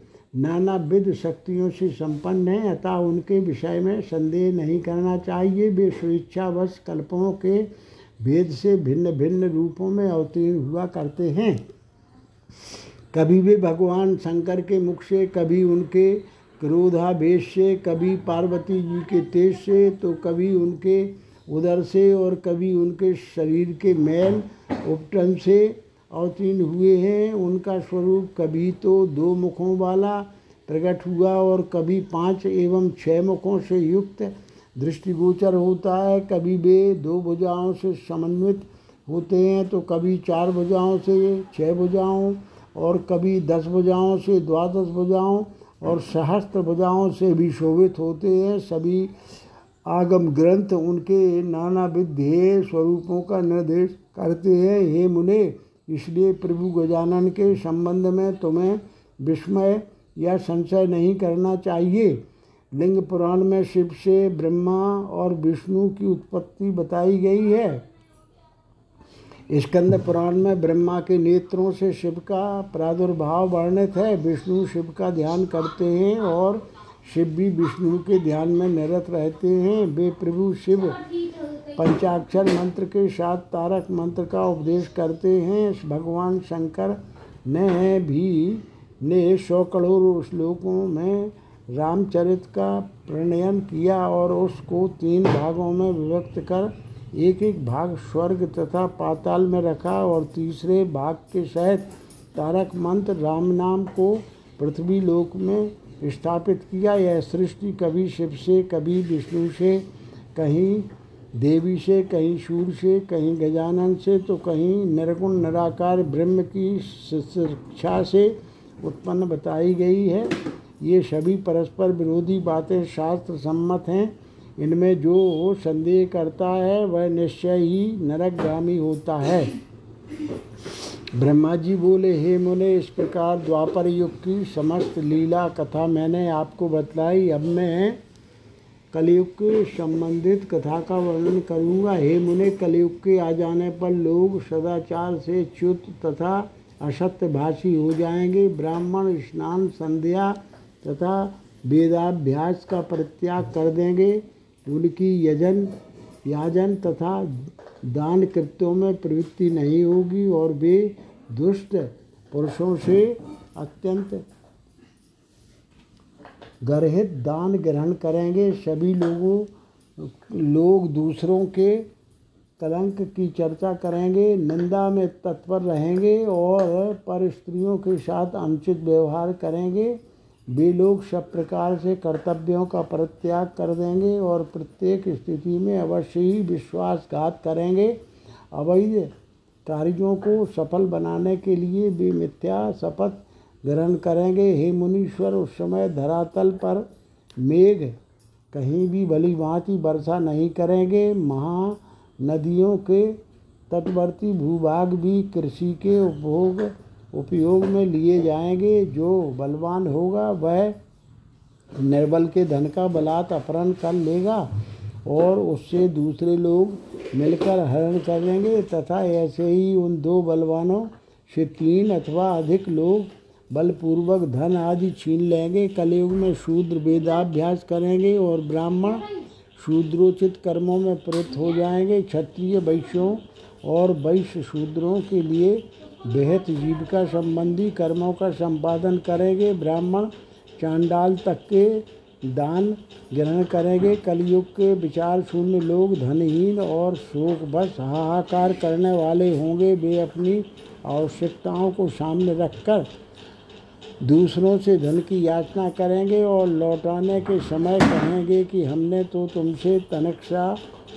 नानाविध शक्तियों से संपन्न हैं, अतः उनके विषय में संदेह नहीं करना चाहिए। वे स्वेच्छावश कल्पों के भेद से भिन्न भिन्न रूपों में अवतीर्ण हुआ करते हैं। कभी वे भगवान शंकर के मुख से, कभी उनके क्रोधावेश से, कभी पार्वती जी के तेज से, तो कभी उनके उदर से, और कभी उनके शरीर के मैल उपटन से अवतीर्ण हुए हैं। उनका स्वरूप कभी तो दो मुखों वाला प्रकट हुआ, और कभी पांच एवं छह मुखों से युक्त दृष्टिगोचर होता है। कभी वे दो भुजाओं से समन्वित होते हैं, तो कभी चार भुजाओं से छह भुजाओं, और कभी दस भुजाओं से द्वादश भुजाओं, और सहस्त्र भुजाओं से भी शोभित होते हैं। सभी आगम ग्रंथ उनके नानाविध ध्येय स्वरूपों का निर्देश करते हैं। हे मुने, इसलिए प्रभु गजानन के संबंध में तुम्हें विस्मय या संशय नहीं करना चाहिए। लिंग पुराण में शिव से ब्रह्मा और विष्णु की उत्पत्ति बताई गई है। स्कंद पुराण में ब्रह्मा के नेत्रों से शिव का प्रादुर्भाव वर्णित है। विष्णु शिव का ध्यान करते हैं और शिव भी विष्णु के ध्यान में निरत रहते हैं। वे प्रभु शिव पंचाक्षर मंत्र के साथ तारक मंत्र का उपदेश करते हैं। भगवान शंकर ने भी ने सौ करोड़ श्लोकों में रामचरित का प्रणयन किया और उसको तीन भागों में विभक्त कर एक एक भाग स्वर्ग तथा पाताल में रखा और तीसरे भाग के सहित तारक मंत्र राम नाम को पृथ्वी लोक में स्थापित किया। यह सृष्टि कभी शिव से, कभी विष्णु से, कहीं देवी से, कहीं शूर से, कहीं गजानन से, तो कहीं निर्गुण निराकार ब्रह्म की शिक्षा से उत्पन्न बताई गई है। ये सभी परस्पर विरोधी बातें शास्त्र सम्मत हैं। इनमें जो संदेह करता है वह निश्चय ही नरकगामी होता है। ब्रह्मा जी बोले, हे मुने, इस प्रकार द्वापर युग की समस्त लीला कथा मैंने आपको बतलाई। अब मैं कलयुग के संबंधित कथा का वर्णन करूंगा। हे मुने, कलयुग के आ जाने पर लोग सदाचार से च्युत तथा असत्यभाषी हो जाएंगे। ब्राह्मण स्नान, संध्या तथा वेदाभ्यास का परित्याग कर देंगे। उनकी यजन याजन तथा दान कृत्यों में प्रवृत्ति नहीं होगी और वे दुष्ट पुरुषों से अत्यंत गर्हित दान ग्रहण करेंगे। सभी लोगों लोग दूसरों के कलंक की चर्चा करेंगे, निंदा में तत्पर रहेंगे और पर स्त्रियों के साथ अनुचित व्यवहार करेंगे। वे लोग सब प्रकार से कर्तव्यों का परित्याग कर देंगे और प्रत्येक स्थिति में अवश्य ही विश्वासघात करेंगे। अवैध कार्यों को सफल बनाने के लिए वे मिथ्या शपथ ग्रहण करेंगे। हे मुनीश्वर, उस समय धरातल पर मेघ कहीं भी भली भांति वर्षा नहीं करेंगे। महानदियों के तटवर्ती भूभाग भी कृषि के उपभोग उपयोग में लिए जाएंगे। जो बलवान होगा वह निर्बल के धन का बलात् अपहरण कर लेगा और उससे दूसरे लोग मिलकर हरण कर लेंगे तथा ऐसे ही उन दो बलवानों से तीन अथवा अधिक लोग बलपूर्वक धन आदि छीन लेंगे। कलयुग में शूद्र वेदाभ्यास करेंगे और ब्राह्मण शूद्रोचित कर्मों में प्रवृत्त हो जाएंगे। क्षत्रिय वैश्यों और वैश्य शूद्रों के लिए बेहद जीविका संबंधी कर्मों का संपादन करेंगे। ब्राह्मण चांडाल तक के दान ग्रहण करेंगे। कलयुग के विचार शून्य लोग धनहीन और शोक बस हाहाकार करने वाले होंगे। वे अपनी आवश्यकताओं को सामने रखकर दूसरों से धन की याचना करेंगे और लौटाने के समय कहेंगे कि हमने तो तुमसे तनख्वाह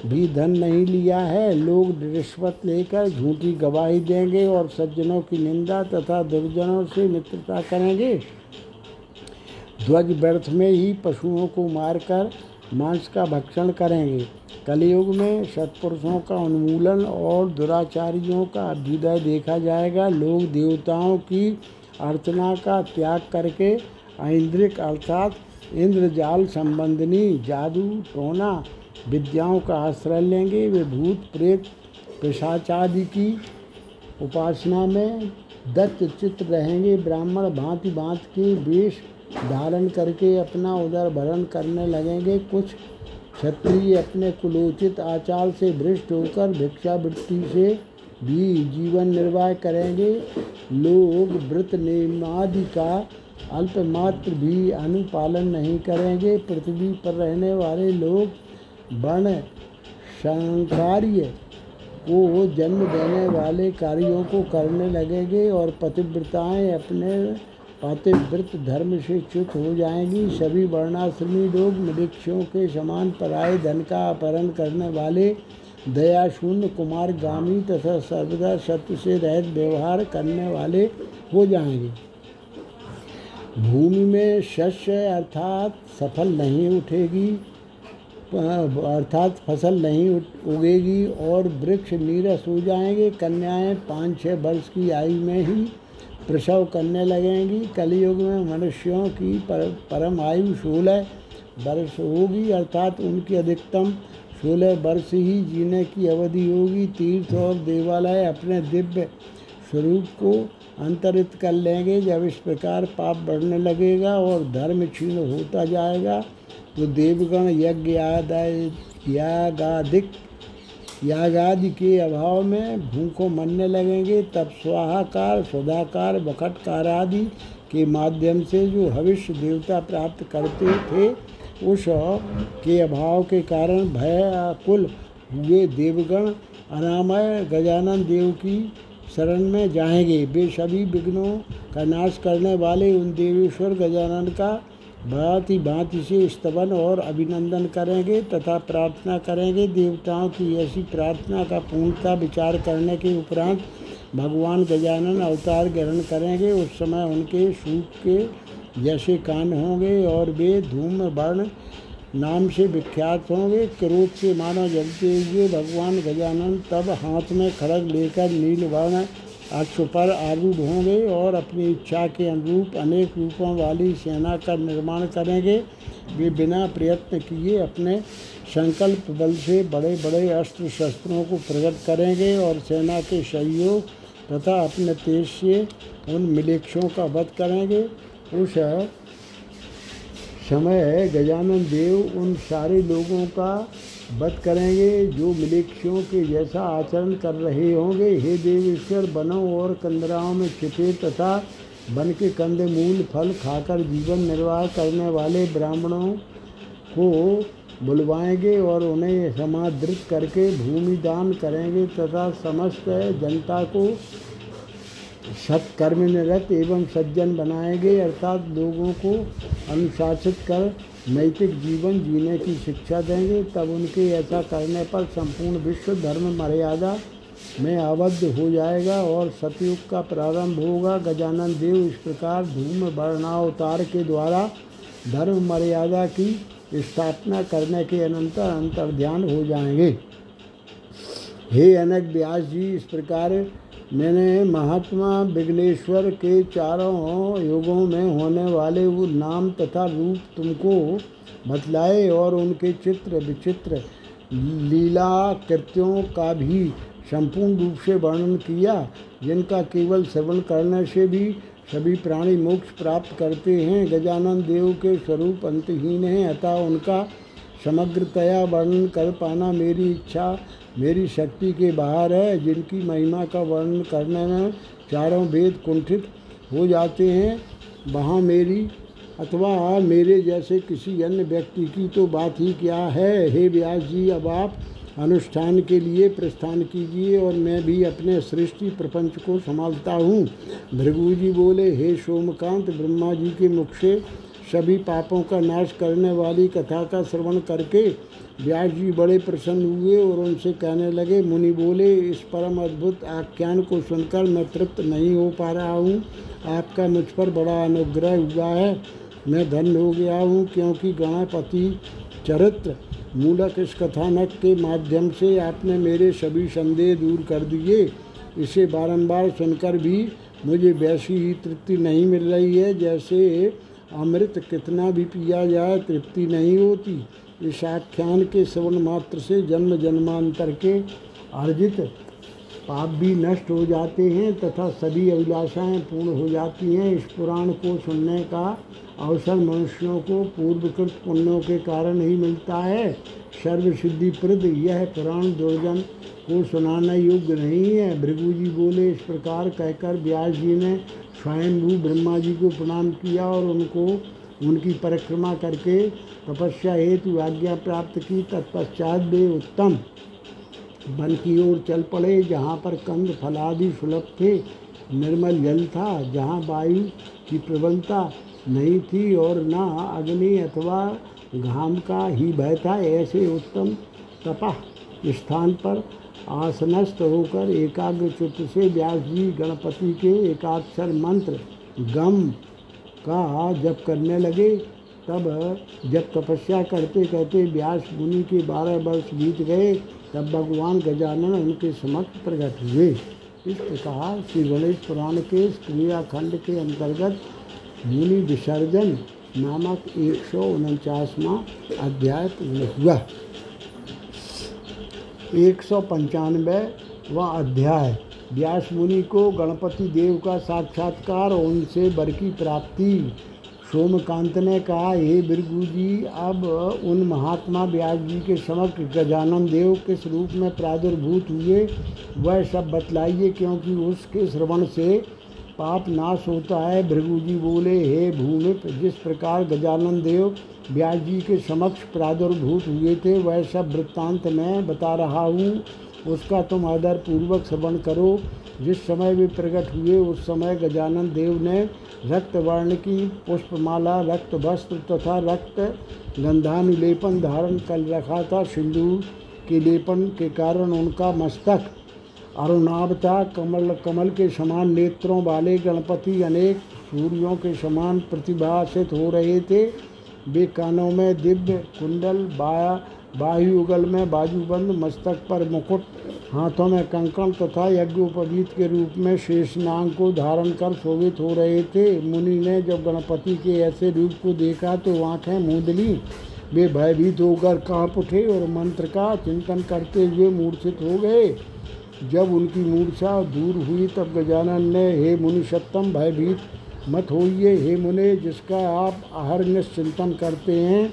भी धन नहीं लिया है। लोग रिश्वत लेकर झूठी गवाही देंगे और सज्जनों की निंदा तथा दुर्जनों से मित्रता करेंगे। ध्वज व्यर्थ में ही पशुओं को मारकर मांस का भक्षण करेंगे। कलयुग में सत्पुरुषों का उन्मूलन और दुराचारियों का अभ्युदय देखा जाएगा। लोग देवताओं की अर्चना का त्याग करके ऐन्द्रिक अर्थात इंद्रजाल संबंधनी जादू टोना विद्याओं का आश्रय लेंगे। वे भूत प्रेत पिशाचादि की उपासना में दत्त चित्त रहेंगे। ब्राह्मण भांति भांति के वेश धारण करके अपना उदर भरण करने लगेंगे। कुछ क्षत्रिय अपने कुलोचित आचार से भ्रष्ट होकर भिक्षावृत्ति से भी जीवन निर्वाह करेंगे। लोग व्रत नियमादि का अल्पमात्र भी अनुपालन नहीं करेंगे। पृथ्वी पर रहने वाले लोग वर्ण संकार्य को जन्म देने वाले कार्यों को करने लगेंगे और पतिव्रताएं अपने पतिव्रत धर्म से च्युत हो जाएंगी। सभी वर्णाश्रमी लोग मृक्षों के समान पराये धन का अपहरण करने वाले, दया शून्य, कुमारगामी तथा सर्वदा सत्य से रहित व्यवहार करने वाले हो जाएंगे। भूमि में शस्य अर्थात सफल नहीं उठेगी अर्थात फसल नहीं उगेगी और वृक्ष नीरस हो जाएंगे। कन्याएं पाँच छः वर्ष की आयु में ही प्रसव करने लगेंगी। कलयुग में मनुष्यों की पर, परम आयु सोलह वर्ष होगी अर्थात उनकी अधिकतम सोलह वर्ष ही जीने की अवधि होगी। तीर्थ और देवालय अपने दिव्य स्वरूप को अंतरित कर लेंगे। जब इस प्रकार पाप बढ़ने लगेगा और धर्म क्षीण होता जाएगा तो देवगण यज्ञ यागादिक यागादि के अभाव में भूखों मरने लगेंगे। तब स्वाहाकार सुधाकार बखटकार आदि के माध्यम से जो हविष्य देवता प्राप्त करते थे उस के अभाव के कारण भयाकुल हुए देवगण अनामय गजानन देव की शरण में जाएंगे। वे सभी विघ्नों का नाश करने वाले उन देवेश्वर गजानन का भांति भांति से स्तवन और अभिनंदन करेंगे तथा प्रार्थना करेंगे। देवताओं की ऐसी प्रार्थना का पूर्णतः विचार करने के उपरांत भगवान गजानन अवतार ग्रहण करेंगे। उस समय उनके सूप के जैसे कान होंगे और वे धूम वर्ण नाम से विख्यात होंगे। क्रोध से मानव जलते हुए भगवान गजानन तब हाथ में खड़ग लेकर नीलवर्ण अश्व पर आरूढ़ होंगे और अपनी इच्छा के अनुरूप अनेक रूपों वाली सेना का निर्माण करेंगे। वे बिना प्रयत्न किए अपने संकल्प बल से बड़े बड़े अस्त्र शस्त्रों को प्रकट करेंगे और सेना के सहयोग तथा अपने तेज से उन मिलेक्षों का वध करेंगे। उस समय गजानन देव उन सारे लोगों का वध करेंगे जो मिलेक्षियों के जैसा आचरण कर रहे होंगे। हे देवेश्वर, वनों और कंदराओं में छिपे तथा वन के कंदे मूल फल खाकर जीवन निर्वाह करने वाले ब्राह्मणों को बुलवाएंगे और उन्हें समादृत करके भूमि दान करेंगे तथा समस्त जनता को सत्कर्म निरत एवं सज्जन बनाएंगे अर्थात लोगों को अनुशासित कर नैतिक जीवन जीने की शिक्षा देंगे। तब उनके ऐसा करने पर संपूर्ण विश्व धर्म मर्यादा में आबद्ध हो जाएगा और सतयुग का प्रारंभ होगा। गजानन देव इस प्रकार धूम वर्णावतार के द्वारा धर्म मर्यादा की स्थापना करने के अनंतर अंतर्ध्यान हो जाएंगे। हे अनक व्यास जी, इस प्रकार मैंने महात्मा विघ्नेश्वर के चारों युगों में होने वाले वो नाम तथा रूप तुमको बतलाए और उनके चित्र विचित्र लीला कृत्यों का भी संपूर्ण रूप से वर्णन किया, जिनका केवल सेवन करने से भी सभी प्राणी मोक्ष प्राप्त करते हैं। गजानन देव के स्वरूप अंतहीन हैं, अतः उनका समग्रतया वर्णन कर पाना मेरी इच्छा मेरी शक्ति के बाहर है। जिनकी महिमा का वर्णन करने में चारों वेद कुंठित हो जाते हैं, वहाँ मेरी अथवा मेरे जैसे किसी अन्य व्यक्ति की तो बात ही क्या है। हे व्यास जी, अब आप अनुष्ठान के लिए प्रस्थान कीजिए और मैं भी अपने सृष्टि प्रपंच को संभालता हूँ। भृगु जी बोले, हे सोमकांत, ब्रह्मा जी के मुख से सभी पापों का नाश करने वाली कथा का श्रवण करके व्यास जी बड़े प्रसन्न हुए और उनसे कहने लगे। मुनि बोले, इस परम अद्भुत आख्यान को सुनकर मैं तृप्त नहीं हो पा रहा हूँ। आपका मुझ पर बड़ा अनुग्रह हुआ है, मैं धन्य हो गया हूँ, क्योंकि गणपति चरित्र मूलक इस कथानक के माध्यम से आपने मेरे सभी संदेह दूर कर दिए। इसे बारंबार सुनकर भी मुझे वैसी ही तृप्ति नहीं मिल रही है, जैसे अमृत कितना भी पिया जाए तृप्ति नहीं होती। इस आख्यान के श्रवण मात्र से जन्म जन्मांतर के अर्जित पाप भी नष्ट हो जाते हैं तथा सभी अभिलाषाएं पूर्ण हो जाती हैं। इस पुराण को सुनने का अवसर मनुष्यों को पूर्वकृत पुण्यों के कारण ही मिलता है। सर्वसिद्धिप्रद यह पुराण दुर्जन को सुनाना योग्य नहीं है। भृगु जी बोले, इस प्रकार कहकर व्यास जी ने स्वयंभू ब्रह्मा जी को प्रणाम किया और उनको उनकी परिक्रमा करके तपस्या हेतु आज्ञा प्राप्त की। तत्पश्चात वे उत्तम वन की ओर चल पड़े, जहाँ पर कंद फलादि सुलभ थे, निर्मल जल था, जहाँ वायु की प्रबलता नहीं थी और न अग्नि अथवा घाम का ही भय था। ऐसे उत्तम तपह स्थान पर आसनस्थ होकर एकाग्र चित्त से व्यास जी गणपति के एकाक्षर मंत्र गम का जप करने लगे। तब जब तपस्या करते करते व्यास मुनि के बारह वर्ष बीत गए, तब भगवान गजानन उनके समक्ष प्रकट हुए। इस प्रकार श्री गणेश पुराण के क्रियाखंड के अंतर्गत मुनि विसर्जन नामक एक सौ उनचासवां अध्याय हुआ। एक सौ पंचानवेवा अध्याय व्यास मुनि को गणपति देव का साक्षात्कार और उनसे वर की प्राप्ति। सोमकांत ने कहा, हे भृगु जी, अब उन महात्मा व्यास जी के समक्ष गजानन देव किस रूप में प्रादुर्भूत हुए वह सब बतलाइए, क्योंकि उसके श्रवण से पाप नाश होता है। भृगु जी बोले, हे भूमि, जिस प्रकार गजानन देव व्यास जी के समक्ष प्रादुर्भूत हुए थे वह सब वृत्तांत मैं बता रहा हूँ, उसका तुम आदरपूर्वक श्रवण करो। जिस समय वे प्रकट हुए उस समय गजानन देव ने रक्त वर्ण की पुष्पमाला, रक्त वस्त्र तथा रक्त गंधानुलेपन धारण कर रखा था। सिंदूर के लेपन के कारण उनका मस्तक अरुणाभ था। कमल कमल के समान नेत्रों वाले गणपति अनेक सूर्यों के समान प्रतिभासित हो रहे थे। वे कानों में दिव्य कुंडल, बाया बाहुयुगल में बाजूबंद, मस्तक पर मुकुट, हाथों में कंकण तथा यज्ञोपवीत के रूप में शेषनाग को धारण कर शोभित हो रहे थे। मुनि ने जब गणपति के ऐसे रूप को देखा तो आँखें मूंद लीं। वे भयभीत होकर काँप उठे और मंत्र का चिंतन करते हुए मूर्छित हो गए। जब उनकी मूर्छा दूर हुई तब गजानन ने, हे मुनिषोत्तम, भयभीत मत होइए। हे मुने, जिसका आप अहर्निश चिंतन करते हैं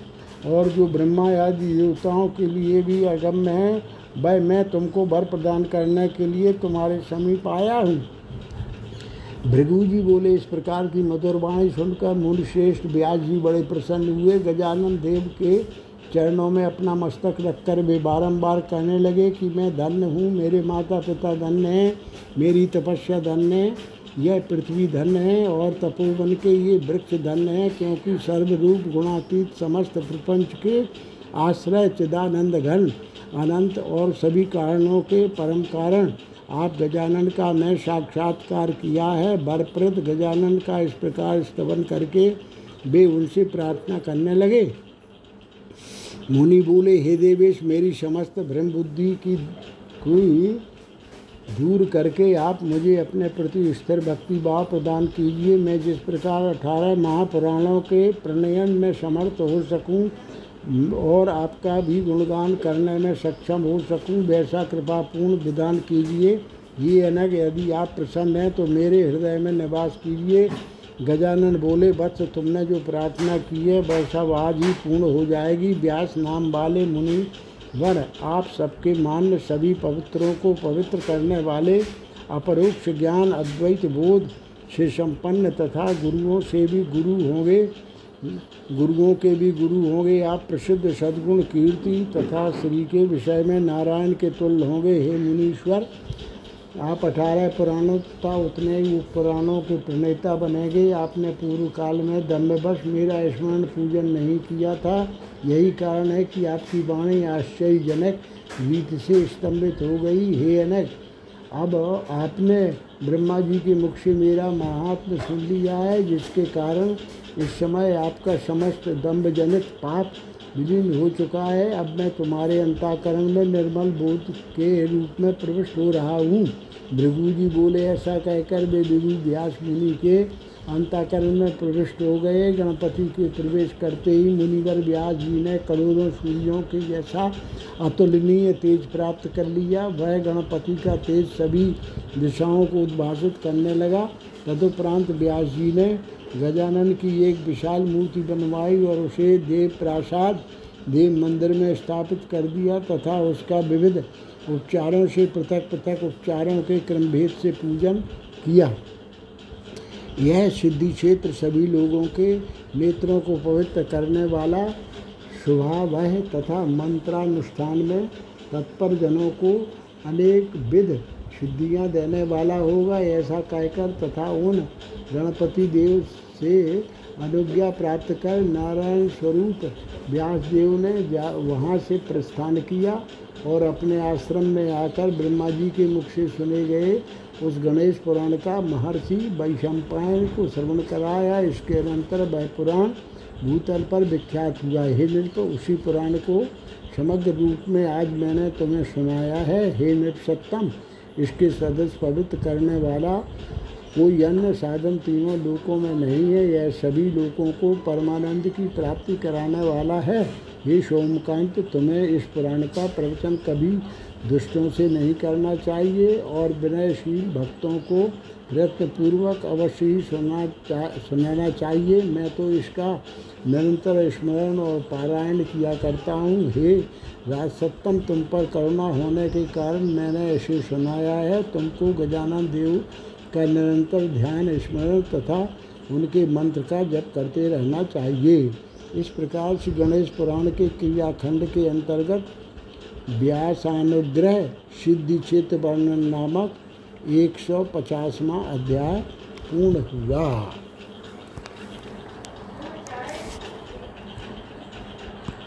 और जो ब्रह्मा आदि देवताओं के लिए भी अगम्य है, वह मैं तुमको वर प्रदान करने के लिए तुम्हारे समीप आया हूँ। भृगु जी बोले, इस प्रकार की मधुर वाणी सुनकर मुनिश्रेष्ठ व्यास जी बड़े प्रसन्न हुए। गजानन देव के चरणों में अपना मस्तक रखकर वे बारंबार कहने लगे कि मैं धन्य हूँ, मेरे माता पिता धन्य हैं, मेरी तपस्या धन्य है, यह पृथ्वी धन्य है और तपोवन के ये वृक्ष धन्य है, क्योंकि सर्वरूप गुणातीत समस्त प्रपंच के आश्रय चिदानंद घन अनंत और सभी कारणों के परम कारण आप गजानन का मैं साक्षात्कार किया है। वरप्रद गजानन का इस प्रकार स्तवन करके वे उनसे प्रार्थना करने लगे। मुनि बोले, हे देवेश, मेरी समस्त भ्रम बुद्धि की कोई दूर करके आप मुझे अपने प्रति स्थिर भक्ति भाव प्रदान कीजिए। मैं जिस प्रकार अठारह महापुराणों के प्रणयन में समर्थ हो सकूं और आपका भी गुणगान करने में सक्षम हो सकूं, वैसा कृपापूर्ण विधान कीजिए। ये अनग, यदि आप प्रसन्न हैं तो मेरे हृदय में निवास कीजिए। गजानन बोले, वत्स, तुमने जो प्रार्थना की है वैसा आज ही पूर्ण हो जाएगी। व्यास नाम वाले मुनि वर आप सबके मान्य, सभी पवित्रों को पवित्र करने वाले, अपरोक्ष ज्ञान, अद्वैत बोध से संपन्न तथा गुरुओं से भी गुरु होंगे गुरुओं के भी गुरु होंगे। आप प्रसिद्ध सद्गुण कीर्ति तथा श्री के विषय में नारायण के तुल्य होंगे। हे मुनीश्वर, आप अठारह पुराणों तथा उतने ही उप पुराणों के प्रणेता बनेंगे। आपने पूर्व काल में दम्भवश मेरा स्मरण पूजन नहीं किया था, यही कारण है कि आपकी वाणी आश्चर्यजनक गीत से स्तंभित हो गई। हे अनक, अब आपने ब्रह्मा जी के मुख से मेरा महात्म्य सुन लिया है, जिसके कारण इस समय आपका समस्त दम्भजनित पाप विलीन हो चुका है। अब मैं तुम्हारे अंतःकरण में निर्मल बोध के रूप में प्रविष्ट हो रहा हूँ। भृगु जी बोले, ऐसा कहकर वे भृगु व्यास मुनि के अंतःकरण में प्रविष्ट हो गए। गणपति के प्रवेश करते ही मुनिवर व्यास जी ने करोड़ों सूर्यों के जैसा अतुलनीय तेज प्राप्त कर लिया। वह गणपति का तेज सभी दिशाओं को उद्भाषित करने लगा। तदुपरांत व्यास जी ने गजानन की एक विशाल मूर्ति बनवाई और उसे देव प्रासाद देव मंदिर में स्थापित कर दिया तथा उसका विविध उपचारों से पृथक पृथक उपचारों के क्रमभेद से पूजन किया। यह सिद्धि क्षेत्र सभी लोगों के नेत्रों को पवित्र करने वाला, शुभावह तथा मंत्रानुष्ठान में तत्पर जनों को अनेक विध सिद्धियाँ देने वाला होगा। ऐसा कहकर तथा उन गणपति देव से अनुज्ञा प्राप्त कर नारायण स्वरूप व्यासदेव ने वहाँ से प्रस्थान किया और अपने आश्रम में आकर ब्रह्मा जी के मुख से सुने गए उस गणेश पुराण का महर्षि वैशंपायन को श्रवण कराया। इसके अनंतर वह पुराण भूतल पर विख्यात हुआ। हे नृप, उसी पुराण को समग्र रूप में आज मैंने तुम्हें सुनाया है। हे नृपसत्तम, इसके सदस्य पवित्र करने वाला कोई अन्य साधन तीनों लोकों में नहीं है। यह सभी लोगों को परमानंद की प्राप्ति कराने वाला है। ये सोमकांत, तुम्हें इस पुराण का प्रवचन कभी दुष्टों से नहीं करना चाहिए और विनयशील भक्तों को प्रयत्नपूर्वक अवश्य ही सुना चा, सुनाना चाहिए। मैं तो इसका निरंतर स्मरण और पारायण किया करता हूँ। हे राजसत्तम, तुम पर करुणा होने के कारण मैंने इसे सुनाया है। तुमको गजानन देव का निरंतर ध्यान स्मरण तथा उनके मंत्र का जप करते रहना चाहिए। इस प्रकार से गणेश पुराण के क्रियाखंड के अंतर्गत व्यासानुग्रह सिद्धि क्षेत्र वर्णन नामक एक सौ पचासवां अध्याय पूर्ण हुआ।